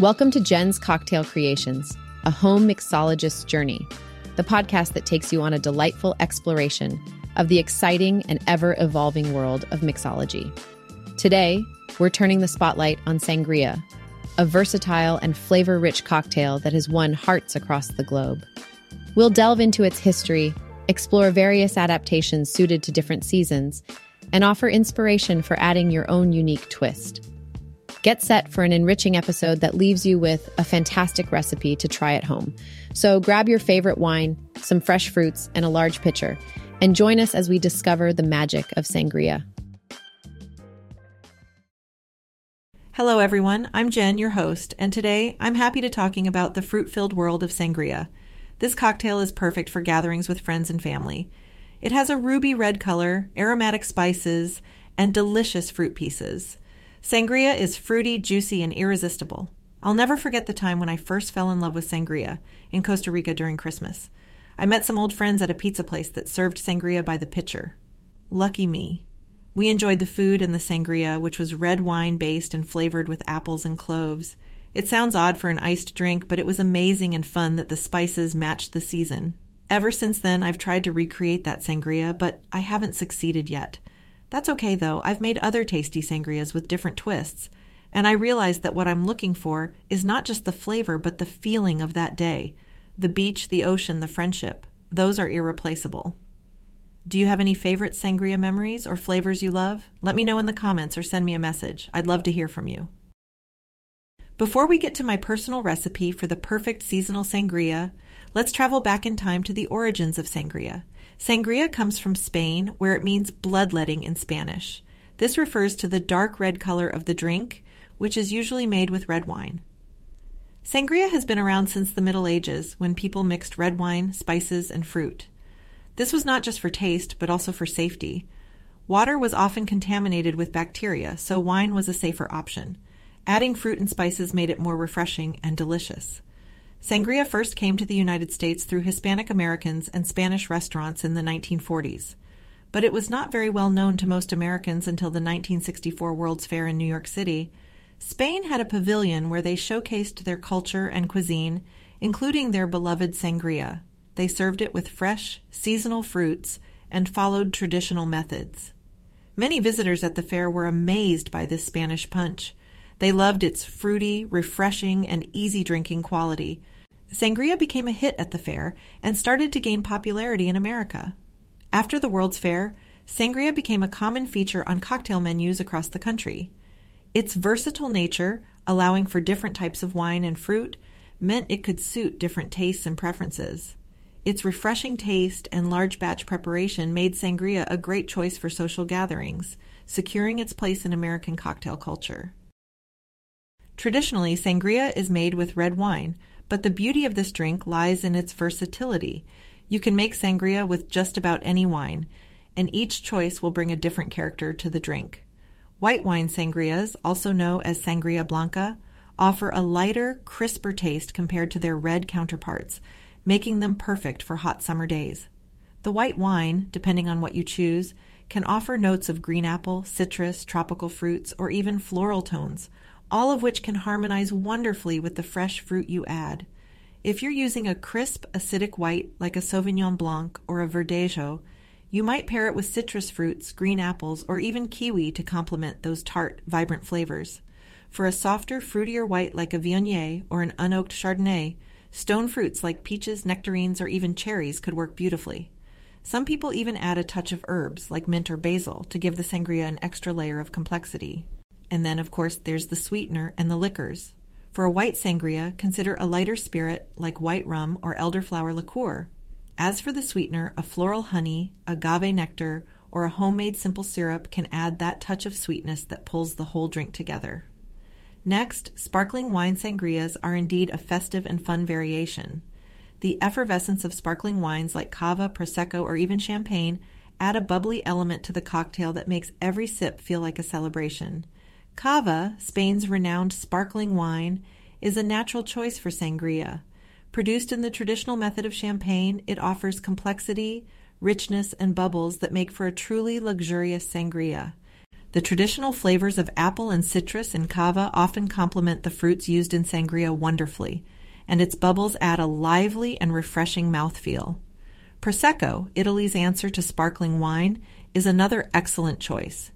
Welcome to Jen's Cocktail Creations, a home mixologist's journey, the podcast that takes you on a delightful exploration of the exciting and ever-evolving world of mixology. Today, we're turning the spotlight on sangria, a versatile and flavor-rich cocktail that has won hearts across the globe. We'll delve into its history, explore various adaptations suited to different seasons, and offer inspiration for adding your own unique twist. Get set for an enriching episode that leaves you with a fantastic recipe to try at home. So grab your favorite wine, some fresh fruits, and a large pitcher, and join us as we discover the magic of sangria. Hello everyone, I'm Jen, your host, and today I'm happy to talking about the fruit-filled world of sangria. This cocktail is perfect for gatherings with friends and family. It has a ruby red color, aromatic spices, and delicious fruit pieces. Sangria is fruity, juicy, and irresistible. I'll never forget the time when I first fell in love with sangria in Costa Rica during Christmas. I met some old friends at a pizza place that served sangria by the pitcher. Lucky me. We enjoyed the food and the sangria, which was red wine-based and flavored with apples and cloves. It sounds odd for an iced drink, but it was amazing and fun that the spices matched the season. Ever since then, I've tried to recreate that sangria, but I haven't succeeded yet. That's okay, though. I've made other tasty sangrias with different twists, and I realized that what I'm looking for is not just the flavor, but the feeling of that day. The beach, the ocean, the friendship. Those are irreplaceable. Do you have any favorite sangria memories or flavors you love? Let me know in the comments or send me a message. I'd love to hear from you. Before we get to my personal recipe for the perfect seasonal sangria, let's travel back in time to the origins of sangria. Sangria comes from Spain, where it means bloodletting in Spanish. This refers to the dark red color of the drink, which is usually made with red wine. Sangria has been around since the Middle Ages, when people mixed red wine, spices, and fruit. This was not just for taste, but also for safety. Water was often contaminated with bacteria, so wine was a safer option. Adding fruit and spices made it more refreshing and delicious. Sangria first came to the United States through Hispanic Americans and Spanish restaurants in the 1940s, but it was not very well known to most Americans until the 1964 World's Fair in New York City. Spain had a pavilion where they showcased their culture and cuisine, including their beloved sangria. They served it with fresh, seasonal fruits and followed traditional methods. Many visitors at the fair were amazed by this Spanish punch. They loved its fruity, refreshing, and easy-drinking quality. Sangria became a hit at the fair and started to gain popularity in America. After the World's Fair, sangria became a common feature on cocktail menus across the country. Its versatile nature, allowing for different types of wine and fruit, meant it could suit different tastes and preferences. Its refreshing taste and large batch preparation made sangria a great choice for social gatherings, securing its place in American cocktail culture. Traditionally, sangria is made with red wine, but the beauty of this drink lies in its versatility. You can make sangria with just about any wine, and each choice will bring a different character to the drink. White wine sangrias, also known as sangria blanca, offer a lighter, crisper taste compared to their red counterparts, making them perfect for hot summer days. The white wine, depending on what you choose, can offer notes of green apple, citrus, tropical fruits, or even floral tones, all of which can harmonize wonderfully with the fresh fruit you add. If you're using a crisp, acidic white like a Sauvignon Blanc or a Verdejo, you might pair it with citrus fruits, green apples, or even kiwi to complement those tart, vibrant flavors. For a softer, fruitier white like a Viognier or an unoaked Chardonnay, stone fruits like peaches, nectarines, or even cherries could work beautifully. Some people even add a touch of herbs like mint or basil to give the sangria an extra layer of complexity. And then, of course, there's the sweetener and the liquors. For a white sangria, consider a lighter spirit like white rum or elderflower liqueur. As for the sweetener, a floral honey, agave nectar, or a homemade simple syrup can add that touch of sweetness that pulls the whole drink together. Next, sparkling wine sangrias are indeed a festive and fun variation. The effervescence of sparkling wines like cava, prosecco, or even champagne add a bubbly element to the cocktail that makes every sip feel like a celebration. Cava, Spain's renowned sparkling wine, is a natural choice for sangria. Produced in the traditional method of champagne, it offers complexity, richness, and bubbles that make for a truly luxurious sangria. The traditional flavors of apple and citrus in cava often complement the fruits used in sangria wonderfully, and its bubbles add a lively and refreshing mouthfeel. Prosecco, Italy's answer to sparkling wine, is another excellent choice.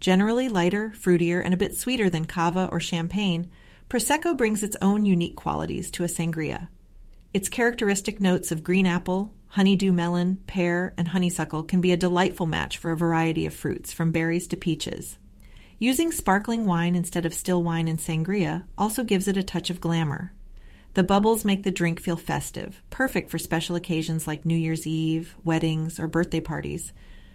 Generally lighter, fruitier, and a bit sweeter than cava or champagne, Prosecco brings its own unique qualities to a sangria. Its characteristic notes of green apple, honeydew melon, pear, and honeysuckle can be a delightful match for a variety of fruits, from berries to peaches. Using sparkling wine instead of still wine in sangria also gives it a touch of glamour. The bubbles make the drink feel festive, perfect for special occasions like New Year's Eve, weddings, or birthday parties.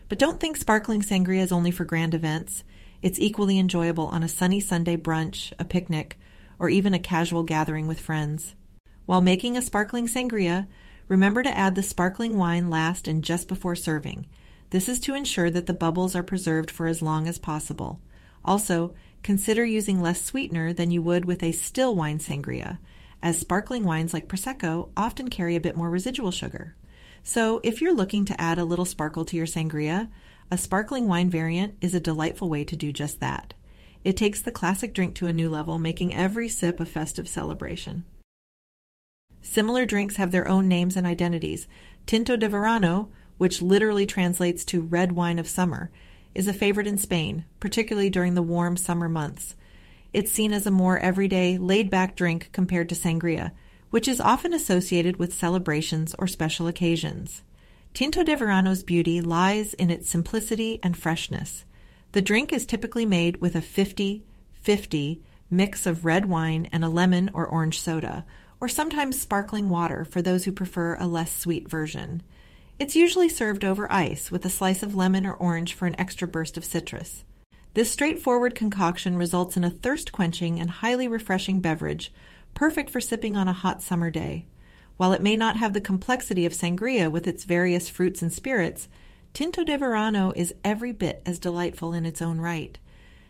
But don't think sparkling sangria is only for grand events. It's equally enjoyable on a sunny Sunday brunch, a picnic, or even a casual gathering with friends. While making a sparkling sangria, remember to add the sparkling wine last and just before serving. This is to ensure that the bubbles are preserved for as long as possible. Also, consider using less sweetener than you would with a still wine sangria, as sparkling wines like Prosecco often carry a bit more residual sugar. So if you're looking to add a little sparkle to your sangria, a sparkling wine variant is a delightful way to do just that. It takes the classic drink to a new level, making every sip a festive celebration. Similar drinks have their own names and identities. Tinto de Verano, which literally translates to red wine of summer, is a favorite in Spain, particularly during the warm summer months. It's seen as a more everyday, laid-back drink compared to sangria, which is often associated with celebrations or special occasions. Tinto de Verano's beauty lies in its simplicity and freshness. The drink is typically made with a 50-50 mix of red wine and a lemon or orange soda, or sometimes sparkling water for those who prefer a less sweet version. It's usually served over ice with a slice of lemon or orange for an extra burst of citrus. This straightforward concoction results in a thirst-quenching and highly refreshing beverage, perfect for sipping on a hot summer day. While it may not have the complexity of sangria with its various fruits and spirits, Tinto de Verano is every bit as delightful in its own right.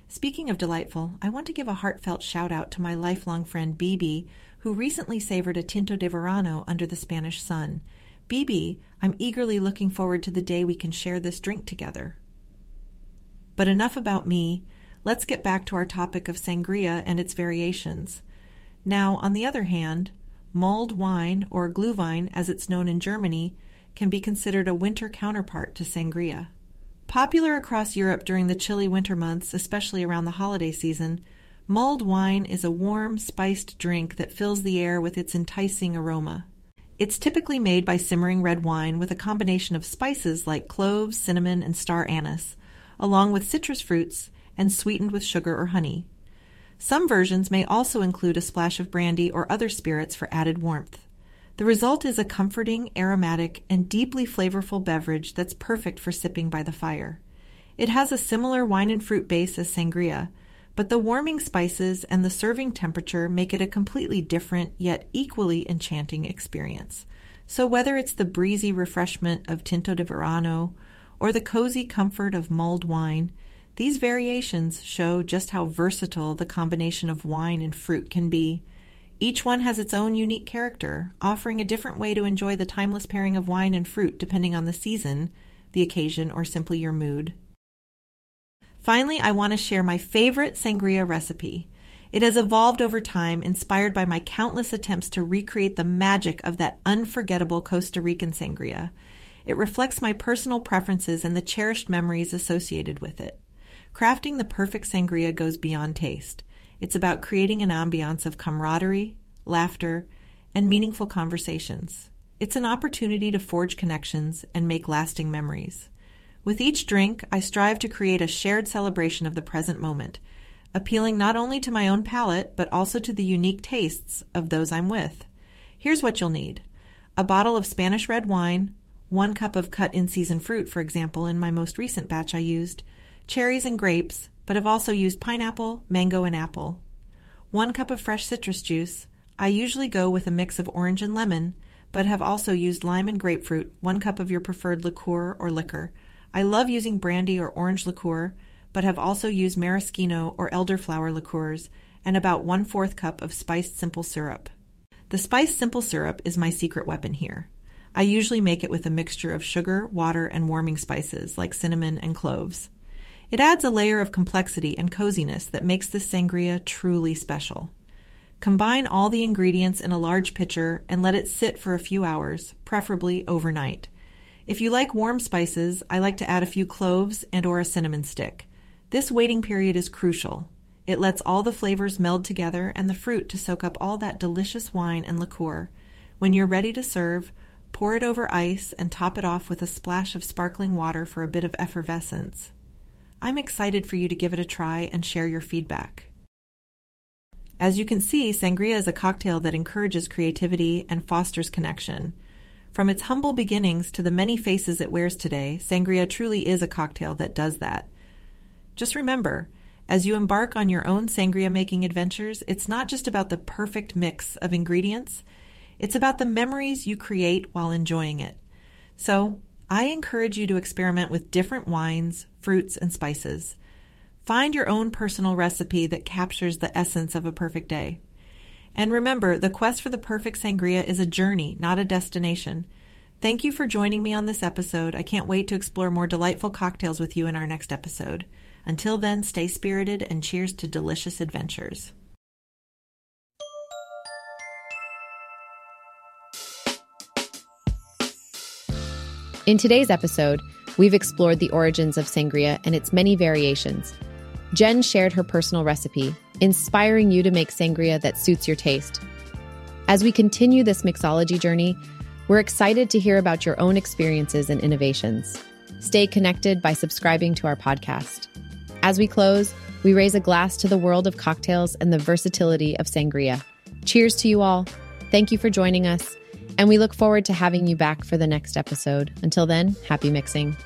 Speaking of delightful, I want to give a heartfelt shout-out to my lifelong friend Bibi, who recently savored a Tinto de Verano under the Spanish sun. Bibi, I'm eagerly looking forward to the day we can share this drink together. But enough about me. Let's get back to our topic of sangria and its variations. Now, on the other hand, mulled wine, or glühwein as it's known in Germany, can be considered a winter counterpart to sangria. Popular across Europe during the chilly winter months, especially around the holiday season, mulled wine is a warm, spiced drink that fills the air with its enticing aroma. It's typically made by simmering red wine with a combination of spices like cloves, cinnamon, and star anise, along with citrus fruits, and sweetened with sugar or honey. Some versions may also include a splash of brandy or other spirits for added warmth. The result is a comforting, aromatic, and deeply flavorful beverage that's perfect for sipping by the fire. It has a similar wine and fruit base as sangria, but the warming spices and the serving temperature make it a completely different yet equally enchanting experience. So whether it's the breezy refreshment of Tinto de Verano, or the cozy comfort of mulled wine, these variations show just how versatile the combination of wine and fruit can be. Each one has its own unique character, offering a different way to enjoy the timeless pairing of wine and fruit depending on the season, the occasion, or simply your mood. Finally, I want to share my favorite sangria recipe. It has evolved over time, inspired by my countless attempts to recreate the magic of that unforgettable Costa Rican sangria. It reflects my personal preferences and the cherished memories associated with it. Crafting the perfect sangria goes beyond taste. It's about creating an ambiance of camaraderie, laughter, and meaningful conversations. It's an opportunity to forge connections and make lasting memories. With each drink, I strive to create a shared celebration of the present moment, appealing not only to my own palate, but also to the unique tastes of those I'm with. Here's what you'll need: a bottle of Spanish red wine, 1 cup of cut-in-season fruit, for example, in my most recent batch I used, cherries and grapes, but I've also used pineapple, mango, and apple, 1 cup of fresh citrus juice. I usually go with a mix of orange and lemon, but have also used lime and grapefruit, 1 cup of your preferred liqueur or liquor. I love using brandy or orange liqueur, but have also used maraschino or elderflower liqueurs, and about 1/4 cup of spiced simple syrup. The spiced simple syrup is my secret weapon here. I usually make it with a mixture of sugar, water, and warming spices like cinnamon and cloves. It adds a layer of complexity and coziness that makes this sangria truly special. Combine all the ingredients in a large pitcher and let it sit for a few hours, preferably overnight. If you like warm spices, I like to add a few cloves and/or a cinnamon stick. This waiting period is crucial. It lets all the flavors meld together and the fruit to soak up all that delicious wine and liqueur. When you're ready to serve, pour it over ice and top it off with a splash of sparkling water for a bit of effervescence. I'm excited for you to give it a try and share your feedback. As you can see, sangria is a cocktail that encourages creativity and fosters connection. From its humble beginnings to the many faces it wears today, sangria truly is a cocktail that does that. Just remember, as you embark on your own sangria-making adventures, it's not just about the perfect mix of ingredients, it's about the memories you create while enjoying it. So, I encourage you to experiment with different wines, fruits, and spices. Find your own personal recipe that captures the essence of a perfect day. And remember, the quest for the perfect sangria is a journey, not a destination. Thank you for joining me on this episode. I can't wait to explore more delightful cocktails with you in our next episode. Until then, stay spirited and cheers to delicious adventures. In today's episode, we've explored the origins of sangria and its many variations. Jen shared her personal recipe, inspiring you to make sangria that suits your taste. As we continue this mixology journey, we're excited to hear about your own experiences and innovations. Stay connected by subscribing to our podcast. As we close, we raise a glass to the world of cocktails and the versatility of sangria. Cheers to you all. Thank you for joining us, and we look forward to having you back for the next episode. Until then, happy mixing.